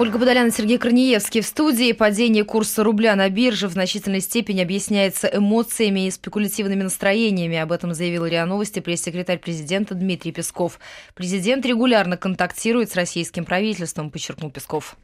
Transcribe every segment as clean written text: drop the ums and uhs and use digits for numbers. Ольга Бодолян и Сергей Корнеевский в студии. Падение курса рубля на бирже в значительной степени объясняется эмоциями и спекулятивными настроениями. Об этом заявил РИА Новости пресс-секретарь президента Дмитрий Песков. Президент регулярно контактирует с российским правительством, подчеркнул Песков.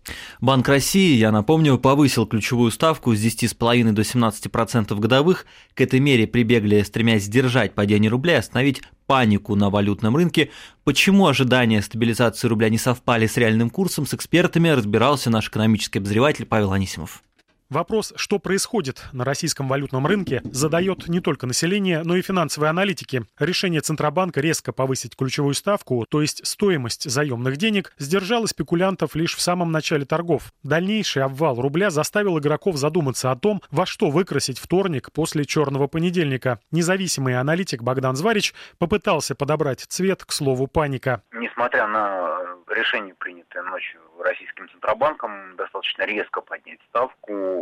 Банк России, я напомню, повысил ключевую ставку с 10,5 до 17% годовых. К этой мере прибегли, стремясь сдержать падение рубля и остановить панику на валютном рынке. Почему ожидания стабилизации рубля не совпали с реальным курсом, с экспертами разбирался наш экономический обозреватель Павел Анисимов. Вопрос, что происходит на российском валютном рынке, задает не только население, но и финансовые аналитики. Решение Центробанка резко повысить ключевую ставку, то есть стоимость заемных денег, сдержало спекулянтов лишь в самом начале торгов. Дальнейший обвал рубля заставил игроков задуматься о том, во что выкрасить вторник после черного понедельника. Независимый аналитик Богдан Зварич попытался подобрать цвет к слову «паника». Несмотря на решение, принятое ночью российским Центробанком, достаточно резко поднять ставку,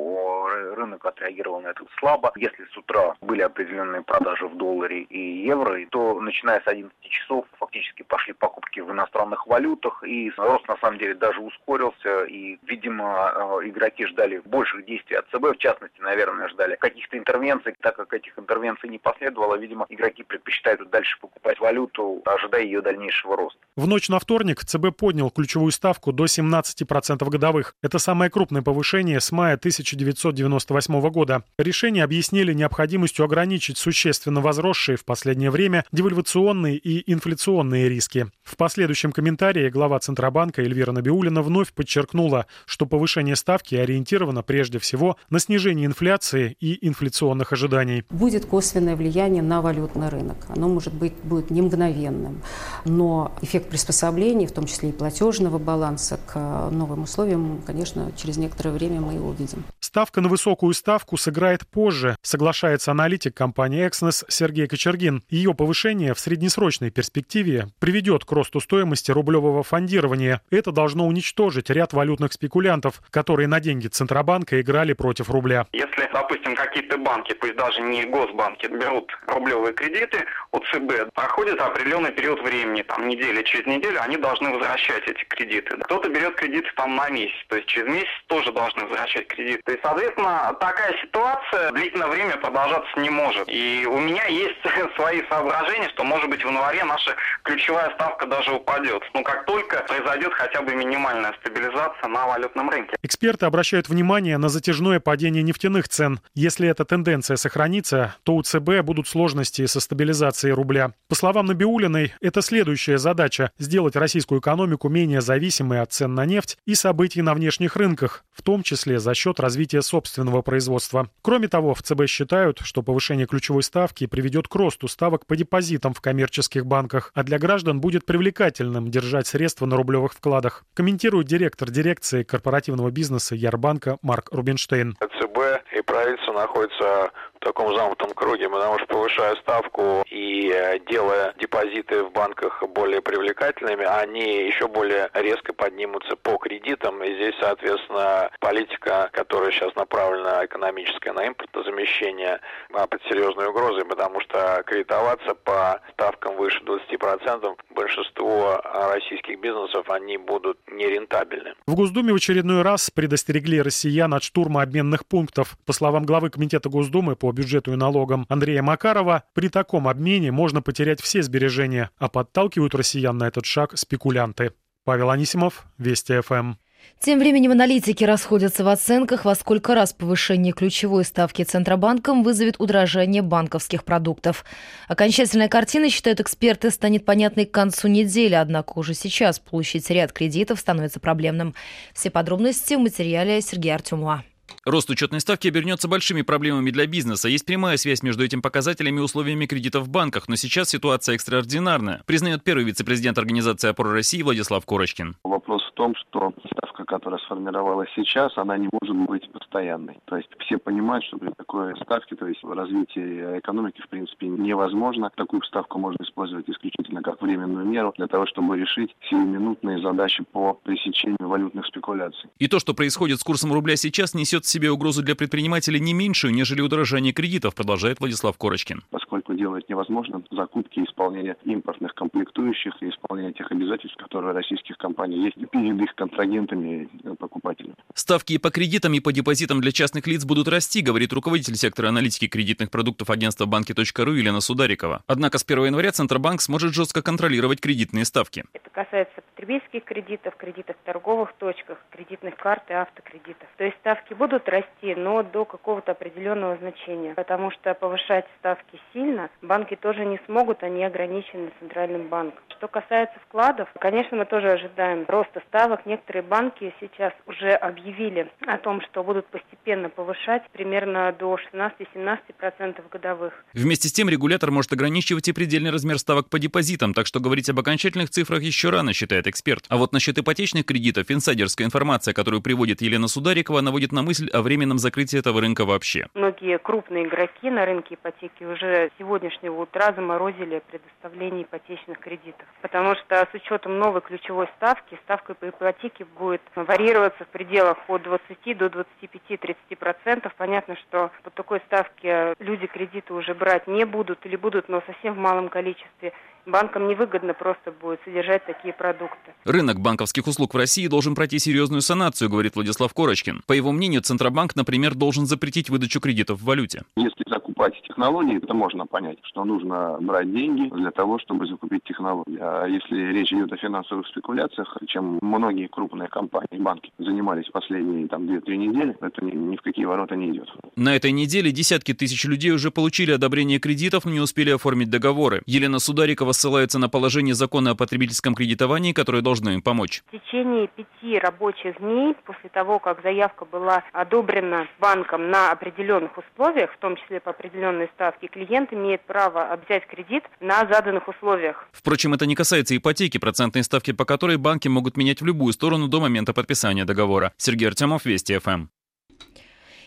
рынок отреагировал на это слабо. Если с утра были определенные продажи в долларе и евро, то начиная с 11 часов фактически пошли покупки в иностранных валютах, и рост на самом деле даже ускорился, и, видимо, игроки ждали больших действий от ЦБ, в частности, наверное, ждали каких-то интервенций. Так как этих интервенций не последовало, видимо, игроки предпочитают дальше покупать валюту, ожидая ее дальнейшего роста. В ночь на вторник ЦБ поднял ключевую ставку до 17% годовых. Это самое крупное повышение с мая 1998 года. Решение объяснили необходимостью ограничить существенно возросшие в последнее время девальвационные и инфляционные риски. В последующем комментарии глава Центробанка Эльвира Набиуллина вновь подчеркнула, что повышение ставки ориентировано прежде всего на снижение инфляции и инфляционных ожиданий. Будет косвенное влияние на валютный рынок. Оно, может быть, будет не мгновенным, но эффект приспособления, в том числе и платежного баланса к новым условиям, конечно, через некоторое время мы его увидим. Ставка на высокую ставку сыграет позже, соглашается аналитик компании «Экснес» Сергей Кочергин. Ее повышение в среднесрочной перспективе приведет к росту стоимости рублевого фондирования. Это должно уничтожить ряд валютных спекулянтов, которые на деньги Центробанка играли против рубля. Если, допустим, какие-то банки, пусть даже не госбанки, берут рублевые кредиты от ЦБ, проходит определенный период времени, там неделю, или через неделю они должны возвращать эти кредиты. Кто-то берет кредиты там на месяц, то есть через месяц тоже должны возвращать кредит. То есть, соответственно, такая ситуация длительное время продолжаться не может. И у меня есть свои соображения, что, может быть, в январе наша ключевая ставка даже упадет. Но как только произойдет хотя бы минимальная стабилизация на валютном рынке. Эксперты обращают внимание на затяжное падение нефтяных цен. Если эта тенденция сохранится, то у ЦБ будут сложности со стабилизацией рубля. По словам Набиуллиной, это следующая задача – сделать российскую экономику менее зависимой от цен на нефть и событий на внешних рынках, в том числе за счет развития собственного производства. Кроме того, в ЦБ считают, что повышение ключевой ставки приведет к росту ставок по депозитам в коммерческих банках, а для граждан будет привлекательным держать средства на рублевых вкладах, комментирует директор дирекции корпоративного бизнеса Ярбанка Марк Рубинштейн. ЦБ и правительство находятся в таком замкнутом круге, потому что повышая ставку и делая депозиты в банках более привлекательными, они еще более резко поднимутся по кредитам. И здесь, соответственно, политика, которая сейчас направлена экономическая на импортозамещение, она под серьезной угрозой, потому что кредитоваться по ставкам выше 20% большинство российских бизнесов, они будут нерентабельны. В Госдуме в очередной раз предостерегли россиян от штурма обменных пунктов. По словам главы Комитета Госдумы по бюджету и налогам Андрея Макарова, при таком обмене можно потерять все сбережения, а подталкивают россиян на этот шаг спекулянты. Павел Анисимов, Вести ФМ. Тем временем аналитики расходятся в оценках, во сколько раз повышение ключевой ставки Центробанком вызовет удорожание банковских продуктов. Окончательная картина, считают эксперты, станет понятной к концу недели, однако уже сейчас получить ряд кредитов становится проблемным. Все подробности в материале Сергея Артюма. Рост учетной ставки обернется большими проблемами для бизнеса. Есть прямая связь между этим показателями и условиями кредитов в банках, но сейчас ситуация экстраординарная, признает первый вице-президент организации «Опора России» Владислав Корочкин. Вопрос в том, что ставка, которая сформировалась сейчас, она не может быть постоянной. То есть все понимают, что при такой ставке, то есть развитие экономики, в принципе, невозможно. Такую ставку можно использовать исключительно как временную меру для того, чтобы решить сиюминутные задачи по пресечению валютных спекуляций. И то, что происходит с курсом рубля сейчас, несет в себе угрозу для предпринимателей не меньшую, нежели удорожание кредитов, продолжает Владислав Корочкин. Поскольку делать невозможным закупки и исполнение импортных комплектующих и исполнение тех обязательств, которые у российских компаний есть перед их контрагентами и покупателями. Ставки по кредитам и по депозитам для частных лиц будут расти, говорит руководитель сектора аналитики кредитных продуктов агентства банки.ру Елена Сударикова. Однако с 1 января Центробанк сможет жестко контролировать кредитные ставки. Это касается потребительских кредитов, кредитов в торговых точках, кредитных карт и автокредитов. То есть ставки будут расти, но до какого-то определенного значения, потому что повышать ставки сильно банки тоже не смогут, они ограничены Центральным банком. Что касается вкладов, конечно, мы тоже ожидаем роста ставок. Некоторые банки сейчас уже объявили о том, что будут постепенно повышать примерно до 16-17% годовых. Вместе с тем регулятор может ограничивать и предельный размер ставок по депозитам, так что говорить об окончательных цифрах еще рано, считает эксперт. А вот насчет ипотечных кредитов инсайдерская информация, которую приводит Елена Сударикова, наводит на мысль о временном закрытии этого рынка вообще. Многие крупные игроки на рынке ипотеки уже с сегодняшнего утра заморозили предоставление ипотечных кредитов, потому что с учетом новой ключевой ставки, ставка по ипотеке будет варьироваться в пределах от 20 до 25-30%. Понятно, что по такой ставке люди кредиты уже брать не будут или будут, но совсем в малом количестве. Банкам невыгодно просто будет содержать такие продукты. Рынок банковских услуг в России должен пройти серьезную санацию, говорит Владислав Корочкин. По его мнению, Центробанк, например, должен запретить выдачу кредитов в валюте. Если закупать технологии, это можно понять, что нужно брать деньги для того, чтобы закупить технологии. А если речь идет о финансовых спекуляциях, чем многие крупные компании, банки занимались последние 2-3 недели, это ни в какие ворота не идет. На этой неделе десятки тысяч людей уже получили одобрение кредитов, но не успели оформить договоры. Елена Сударикова ссылается на положение закона о потребительском кредитовании, которое должно им помочь. В течение 5 рабочих дней после того, как заявка была одобрена банком на определенных условиях, в том числе по определенной ставке, клиент имеет право взять кредит на заданных условиях. Впрочем, это не касается ипотеки, процентные ставки по которой банки могут менять в любую сторону до момента подписания договора. Сергей Артюм, Вести ФМ.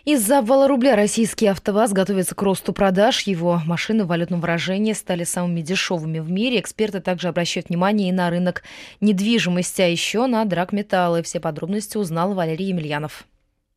Из-за обвала рубля российский АвтоВАЗ готовится к росту продаж. Его машины в валютном выражении стали самыми дешевыми в мире. Эксперты также обращают внимание и на рынок недвижимости, а еще на драгметаллы. Все подробности узнал Валерий Мильянов.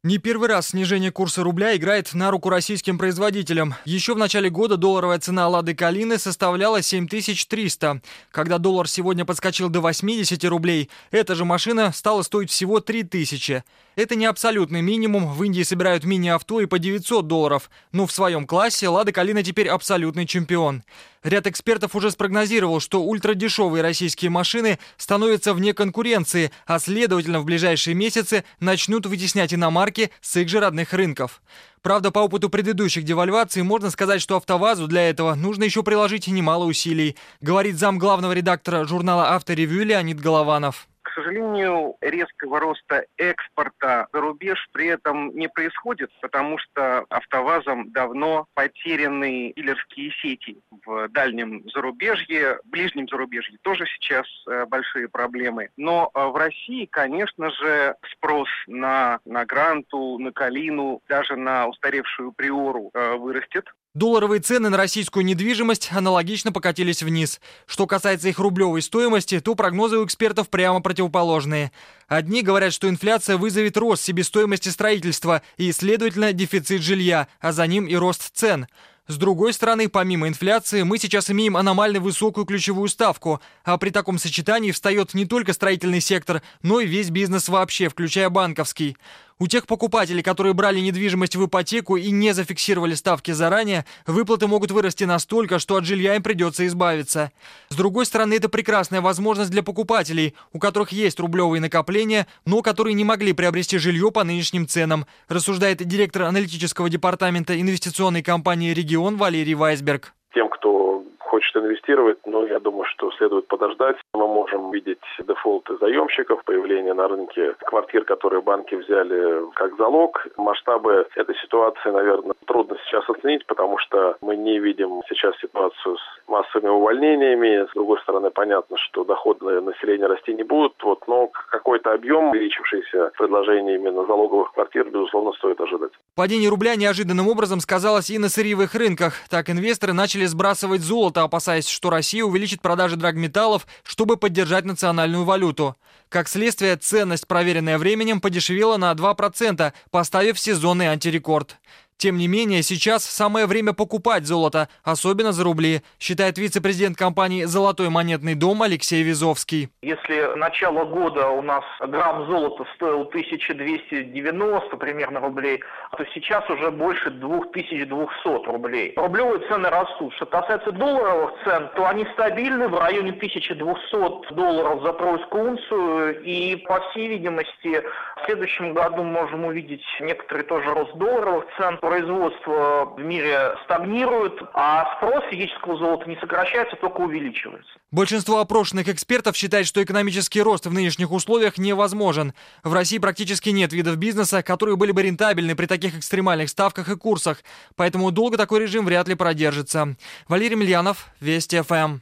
Не первый раз снижение курса рубля играет на руку российским производителям. Еще в начале года долларовая цена «Лады Калины» составляла 7300. Когда доллар сегодня подскочил до 80 рублей, эта же машина стала стоить всего 3000. Это не абсолютный минимум. В Индии собирают мини-авто и по $900. Но в своем классе «Лада Калина» теперь абсолютный чемпион. Ряд экспертов уже спрогнозировал, что ультрадешевые российские машины становятся вне конкуренции, а следовательно в ближайшие месяцы начнут вытеснять иномарки с их же родных рынков. Правда, по опыту предыдущих девальваций можно сказать, что АвтоВАЗу для этого нужно еще приложить немало усилий, говорит зам главного редактора журнала «Авторевью» Леонид Голованов. К сожалению, резкого роста экспорта за рубеж при этом не происходит, потому что АвтоВАЗом давно потеряны дилерские сети в дальнем зарубежье, в ближнем зарубежье тоже сейчас большие проблемы. Но в России, конечно же, спрос на Гранту, на Калину, даже на устаревшую Приору вырастет. Долларовые цены на российскую недвижимость аналогично покатились вниз. Что касается их рублевой стоимости, то прогнозы у экспертов прямо противоположные. Одни говорят, что инфляция вызовет рост себестоимости строительства и, следовательно, дефицит жилья, а за ним и рост цен. С другой стороны, помимо инфляции, мы сейчас имеем аномально высокую ключевую ставку, а при таком сочетании встает не только строительный сектор, но и весь бизнес вообще, включая банковский. У тех покупателей, которые брали недвижимость в ипотеку и не зафиксировали ставки заранее, выплаты могут вырасти настолько, что от жилья им придется избавиться. С другой стороны, это прекрасная возможность для покупателей, у которых есть рублевые накопления, но которые не могли приобрести жилье по нынешним ценам, рассуждает директор аналитического департамента инвестиционной компании «Регион» Валерий Вайсберг. Тем, кто хочет инвестировать, но я думаю, что следует подождать. Мы можем видеть дефолты заемщиков, появление на рынке квартир, которые банки взяли как залог. Масштабы этой ситуации, наверное, трудно сейчас оценить, потому что мы не видим сейчас ситуацию с массовыми увольнениями. С другой стороны, понятно, что доходы населения расти не будут, но какой-то объем, увеличившийся предложение именно залоговых квартир, безусловно, стоит ожидать. Падение рубля неожиданным образом сказалось и на сырьевых рынках. Так инвесторы начали сбрасывать золото, опасаясь, что Россия увеличит продажи драгметаллов, чтобы поддержать национальную валюту. Как следствие, ценность, проверенная временем, подешевела на 2%, поставив сезонный антирекорд. Тем не менее, сейчас самое время покупать золото, особенно за рубли, считает вице-президент компании «Золотой монетный дом» Алексей Визовский. Если начало года у нас грамм золота стоил 1290 примерно рублей, то сейчас уже больше 2200 рублей. Рублевые цены растут. Что касается долларовых цен, то они стабильны в районе 1200 долларов за тройскую унцию. И, по всей видимости, в следующем году можем увидеть некоторый тоже рост долларовых цен. Производство в мире стагнирует, а спрос физического золота не сокращается, только увеличивается. Большинство опрошенных экспертов считает, что экономический рост в нынешних условиях невозможен. В России практически нет видов бизнеса, которые были бы рентабельны при таких экстремальных ставках и курсах. Поэтому долго такой режим вряд ли продержится. Валерий Мильянов, Вести ФМ.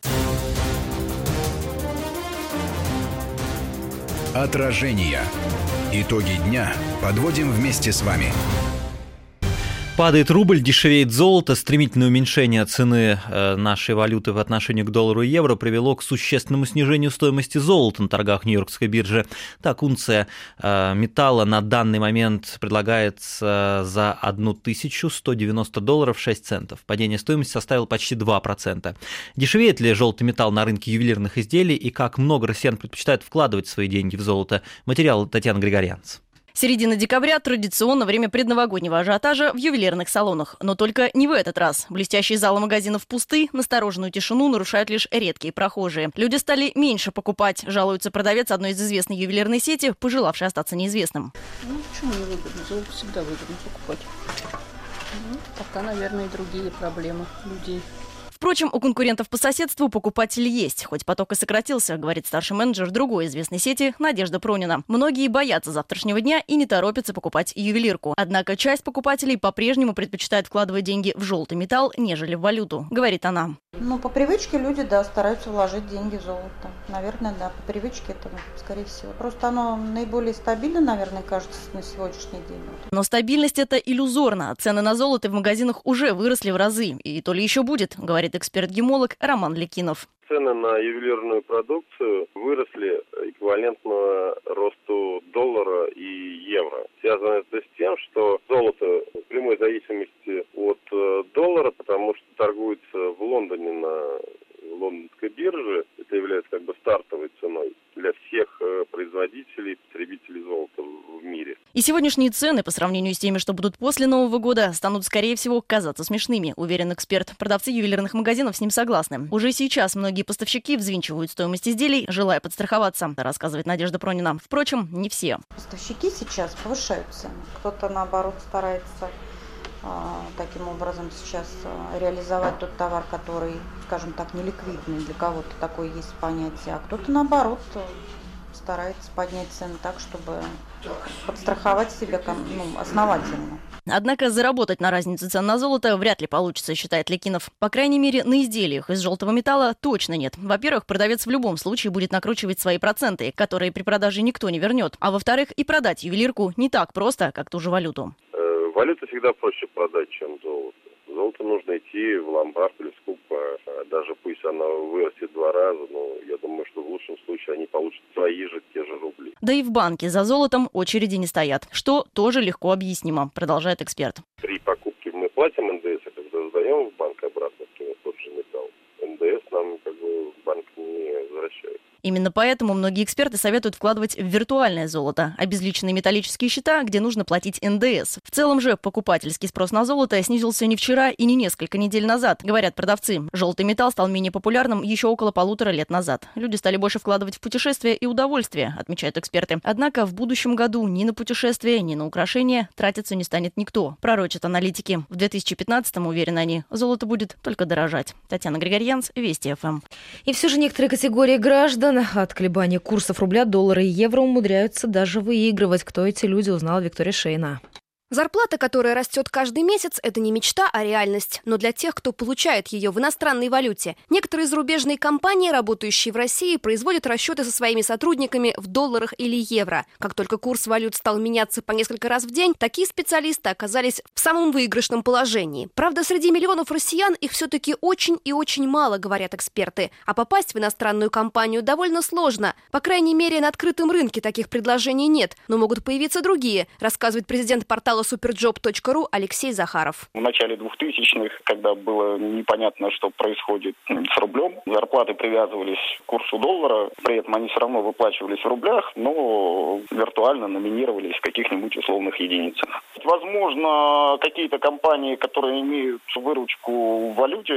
Отражения. Итоги дня подводим вместе с вами. Падает рубль, дешевеет золото. Стремительное уменьшение цены нашей валюты в отношении к доллару и евро привело к существенному снижению стоимости золота на торгах Нью-Йоркской биржи. Так, унция металла на данный момент предлагается за $1190.06. Падение стоимости составило почти 2%. Дешевеет ли желтый металл на рынке ювелирных изделий и как много россиян предпочитают вкладывать свои деньги в золото? Материал Татьяны Григорянц. Середина декабря – традиционно время предновогоднего ажиотажа в ювелирных салонах. Но только не в этот раз. Блестящие залы магазинов пусты, настороженную тишину нарушают лишь редкие прохожие. Люди стали меньше покупать, жалуется продавец одной из известной ювелирной сети, пожелавший остаться неизвестным. Ну, почему не выгодно? Золото всегда выгодно покупать. Ну, пока, наверное, и другие проблемы людей. Впрочем, у конкурентов по соседству покупатели есть, хоть поток и сократился, говорит старший менеджер другой известной сети Надежда Пронина. Многие боятся завтрашнего дня и не торопятся покупать ювелирку. Однако часть покупателей по-прежнему предпочитает вкладывать деньги в желтый металл, нежели в валюту, говорит она. Ну, по привычке люди, да, стараются вложить деньги в золото. Наверное, да, по привычке этого, скорее всего. Просто оно наиболее стабильно, наверное, кажется, на сегодняшний день. Но стабильность это иллюзорно. Цены на золото в магазинах уже выросли в разы. И то ли еще будет, говорит эксперт-гемолог Роман Ликинов. Цены на ювелирную продукцию выросли эквивалентно росту доллара и евро. Связано это с тем, что золото в прямой зависимости от доллара, потому что торгуется в Лондоне на лондонской бирже. Это является как бы стартовой ценой для всех производителей и потребителей золота в мире. И сегодняшние цены по сравнению с теми, что будут после Нового года, станут, скорее всего, казаться смешными, уверен эксперт. Продавцы ювелирных магазинов с ним согласны. Уже сейчас многие поставщики взвинчивают стоимость изделий, желая подстраховаться, рассказывает Надежда Пронина. Впрочем, не все. Поставщики сейчас повышают цены. Кто-то, наоборот, старается таким образом сейчас реализовать тот товар, который, скажем так, неликвидный, для кого-то такое есть понятие, а кто-то, наоборот, старается поднять цены так, чтобы подстраховать себя, ну, основательно. Однако заработать на разнице цен на золото вряд ли получится, считает Ликинов. По крайней мере, на изделиях из желтого металла точно нет. Во-первых, продавец в любом случае будет накручивать свои проценты, которые при продаже никто не вернет. А во-вторых, и продать ювелирку не так просто, как ту же валюту. Валюту всегда проще продать, чем золото. Золото нужно идти в ломбард или в скуп. Даже пусть она вырастет 2 раза, но я думаю, что в лучшем случае они получат свои же, те же рубли. Да и в банке за золотом очереди не стоят, что тоже легко объяснимо, продолжает эксперт. При покупке мы платим НДС, а когда сдаем в банк обратно, например, тот же металл, НДС нам как бы банк не возвращает. Именно поэтому многие эксперты советуют вкладывать в виртуальное золото, обезличенные металлические счета, где нужно платить НДС. В целом же покупательский спрос на золото снизился не вчера и не несколько недель назад, говорят продавцы. Желтый металл стал менее популярным еще около 1,5 лет назад. Люди стали больше вкладывать в путешествия и удовольствия, отмечают эксперты. Однако в будущем году ни на путешествия, ни на украшения тратиться не станет никто, пророчат аналитики. В 2015-м, уверены они, золото будет только дорожать. Татьяна Григорянц, Вести ФМ. И все же некоторые категории граждан от колебания курсов рубля, доллара и евро умудряются даже выигрывать. Кто эти люди, узнала Виктория Шейна. Зарплата, которая растет каждый месяц, это не мечта, а реальность. Но для тех, кто получает ее в иностранной валюте. Некоторые зарубежные компании, работающие в России, производят расчеты со своими сотрудниками в долларах или евро. Как только курс валют стал меняться по несколько раз в день, такие специалисты оказались в самом выигрышном положении. Правда, среди миллионов россиян их все-таки очень и очень мало, говорят эксперты. А попасть в иностранную компанию довольно сложно. По крайней мере, на открытом рынке таких предложений нет. Но могут появиться другие, рассказывает президент портала портала superjob.ru Алексей Захаров. В начале 2000-х, когда было непонятно, что происходит с рублем, зарплаты привязывались к курсу доллара, при этом они все равно выплачивались в рублях, но виртуально номинировались в каких-нибудь условных единицах. Возможно, какие-то компании, которые имеют выручку в валюте,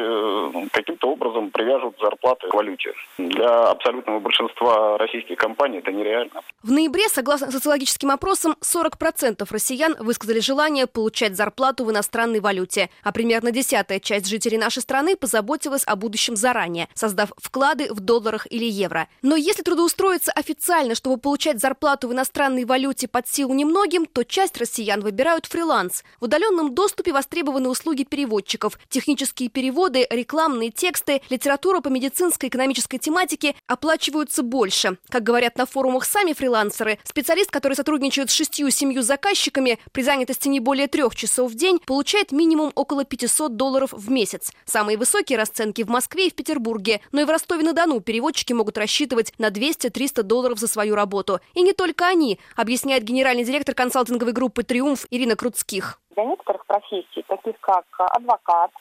каким-то образом привяжут зарплаты к валюте. Для абсолютного большинства российских компаний это нереально. В ноябре, согласно социологическим опросам, 40% россиян высказали желание получать зарплату в иностранной валюте, а примерно 10-я часть жителей нашей страны позаботилась о будущем заранее, создав вклады в долларах или евро. Но если трудоустроиться официально, чтобы получать зарплату в иностранной валюте, под силу немногим, то часть россиян выбирают фриланс. В удаленном доступе востребованы услуги переводчиков, технические переводы, рекламные тексты, литература по медицинской и экономической тематике оплачиваются больше. Как говорят на форумах сами фрилансеры, специалист, который сотрудничает с 6-7 заказчиками при занятости не более 3 часов в день, получает минимум около $500 в месяц. Самые высокие расценки в Москве и в Петербурге, но и в Ростове-на-Дону переводчики могут рассчитывать на $200-300 за свою работу. И не только они, объясняет генеральный директор консалтинговой группы «Триумф» Ирина Крутских. Для некоторых профессий, таких как адвокат,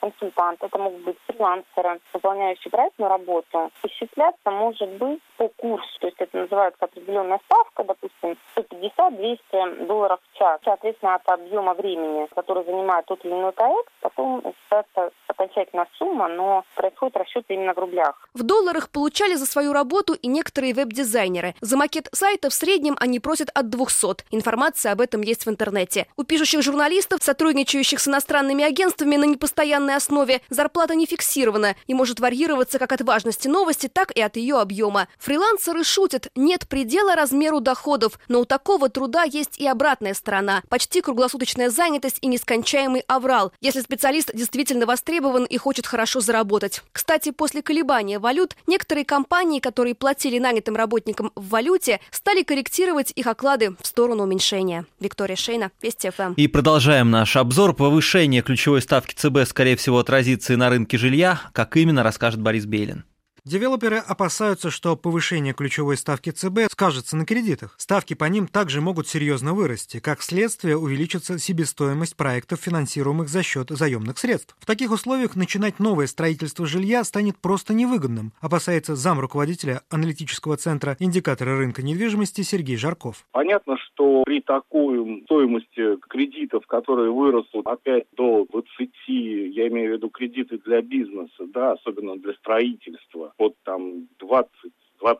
консультант, это могут быть фрилансеры, выполняющие проектную работу, исчисляться может быть по курсу, то есть это называется определенная ставка, допустим, $150-200 в час. Соответственно, от объема времени, который занимает тот или иной проект, потом считается окончательная сумма, но происходит расчет именно в рублях. В долларах получали за свою работу и некоторые веб-дизайнеры. За макет сайта в среднем они просят от 200. Информация об этом есть в интернете. У пишущих журналистов, сотрудничающих с иностранными агентствами на непостоянной основе, зарплата не фиксирована и может варьироваться как от важности новости, так и от ее объема. Фрилансеры шутят, нет предела размеру доходов, но у такого труда есть и обратная сторона. Почти круглосуточная занятость и нескончаемый аврал, если специалист действительно востребован и хочет хорошо заработать. Кстати, после колебания валют некоторые компании, которые платили нанятым работникам в валюте, стали корректировать их оклады в сторону уменьшения. Виктория Шейна, Вести ФМ. Продолжаем наш обзор. Повышение ключевой ставки ЦБ, скорее всего, отразится и на рынке жилья. Как именно, расскажет Борис Бейлин. Девелоперы опасаются, что повышение ключевой ставки ЦБ скажется на кредитах. Ставки по ним также могут серьезно вырасти. Как следствие, увеличится себестоимость проектов, финансируемых за счет заемных средств. В таких условиях начинать новое строительство жилья станет просто невыгодным, опасается замруководителя аналитического центра индикатора рынка недвижимости Сергей Жарков. Понятно, что при такой стоимости кредитов, которые вырастут опять до 20, я имею в виду кредиты для бизнеса, особенно для строительства, вот 20-25%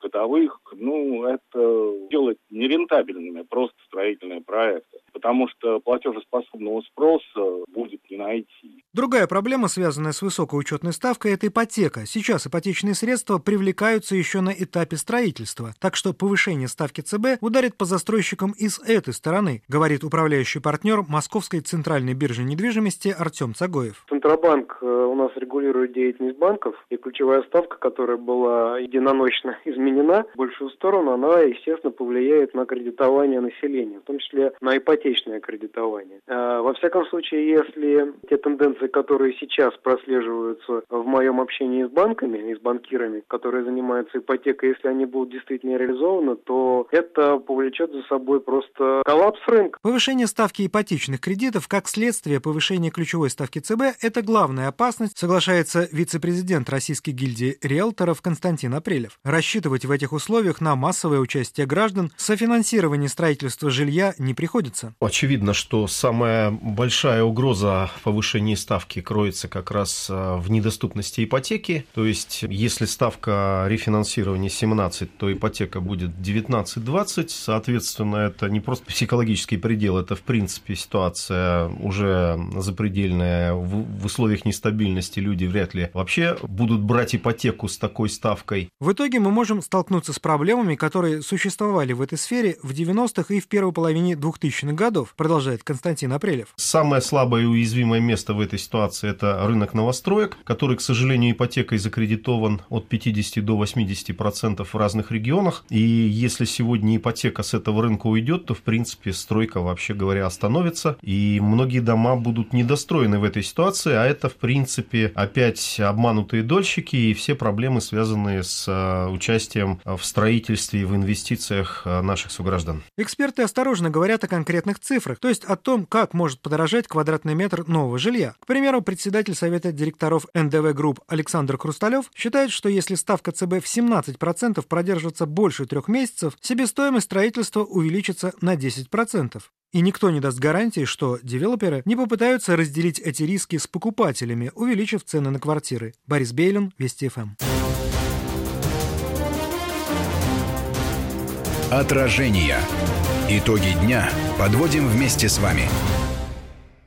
годовых, это делает нерентабельными просто строительные проекты, потому что платежеспособного спроса будет не найти. Другая проблема, связанная с высокой учетной ставкой, это ипотека. Сейчас ипотечные средства привлекаются еще на этапе строительства, так что повышение ставки ЦБ ударит по застройщикам и с этой стороны, говорит управляющий партнер Московской центральной биржи недвижимости Артем Цагоев. Центробанк у нас регулирует деятельность банков, и ключевая ставка, которая была единолично изменена в большую сторону, она, естественно, повлияет на кредитование населения, в том числе на ипотечное кредитование. Во всяком случае, если те тенденции, которые сейчас прослеживаются в моем общении с банками и с банкирами, которые занимаются ипотекой, если они будут действительно реализованы, то это повлечет за собой просто коллапс рынка. Повышение ставки ипотечных кредитов как следствие повышения ключевой ставки ЦБ – это главная опасность, соглашается вице-президент Российской гильдии риэлторов Константин Апрелев. Рассчитывать в этих условиях на массовое участие граждан в софинансировании строительства жилья не приходится. Очевидно, что самая большая угроза повышения ставки кроется как раз в недоступности ипотеки. То есть, если ставка рефинансирования 17, то ипотека будет 19-20. Соответственно, это не просто психологический предел, это, в принципе, ситуация уже запредельная. В условиях нестабильности люди вряд ли вообще будут брать ипотеку с такой ставкой. В итоге мы можем столкнуться с проблемами, которые существовали в этой сфере в 90-х и в первой половине 2000-х годов, продолжает Константин Апрелев. Самое слабое и уязвимое место в этой ситуации – это рынок новостроек, который, к сожалению, ипотекой закредитован от 50 до 80% в разных регионах. И если сегодня ипотека с этого рынка уйдет, то, в принципе, стройка, вообще говоря, остановится. И многие дома будут недостроены в этой ситуации, а это, в принципе, опять обманутые дольщики и все проблемы, связанные с участием в строительстве и в инвестициях наших сограждан. Эксперты осторожно говорят о конкретных цифрах, то есть о том, как может подорожать квадратный метр нового жилья. К примеру, председатель Совета директоров НДВ Групп Александр Хрусталев считает, что если ставка ЦБ в 17% продержится больше 3 месяцев, себестоимость строительства увеличится на 10%. И никто не даст гарантии, что девелоперы не попытаются разделить эти риски с покупателями, увеличив цены на квартиры. Борис Бейлин, Вести ФМ. Отражения. Итоги дня подводим вместе с вами.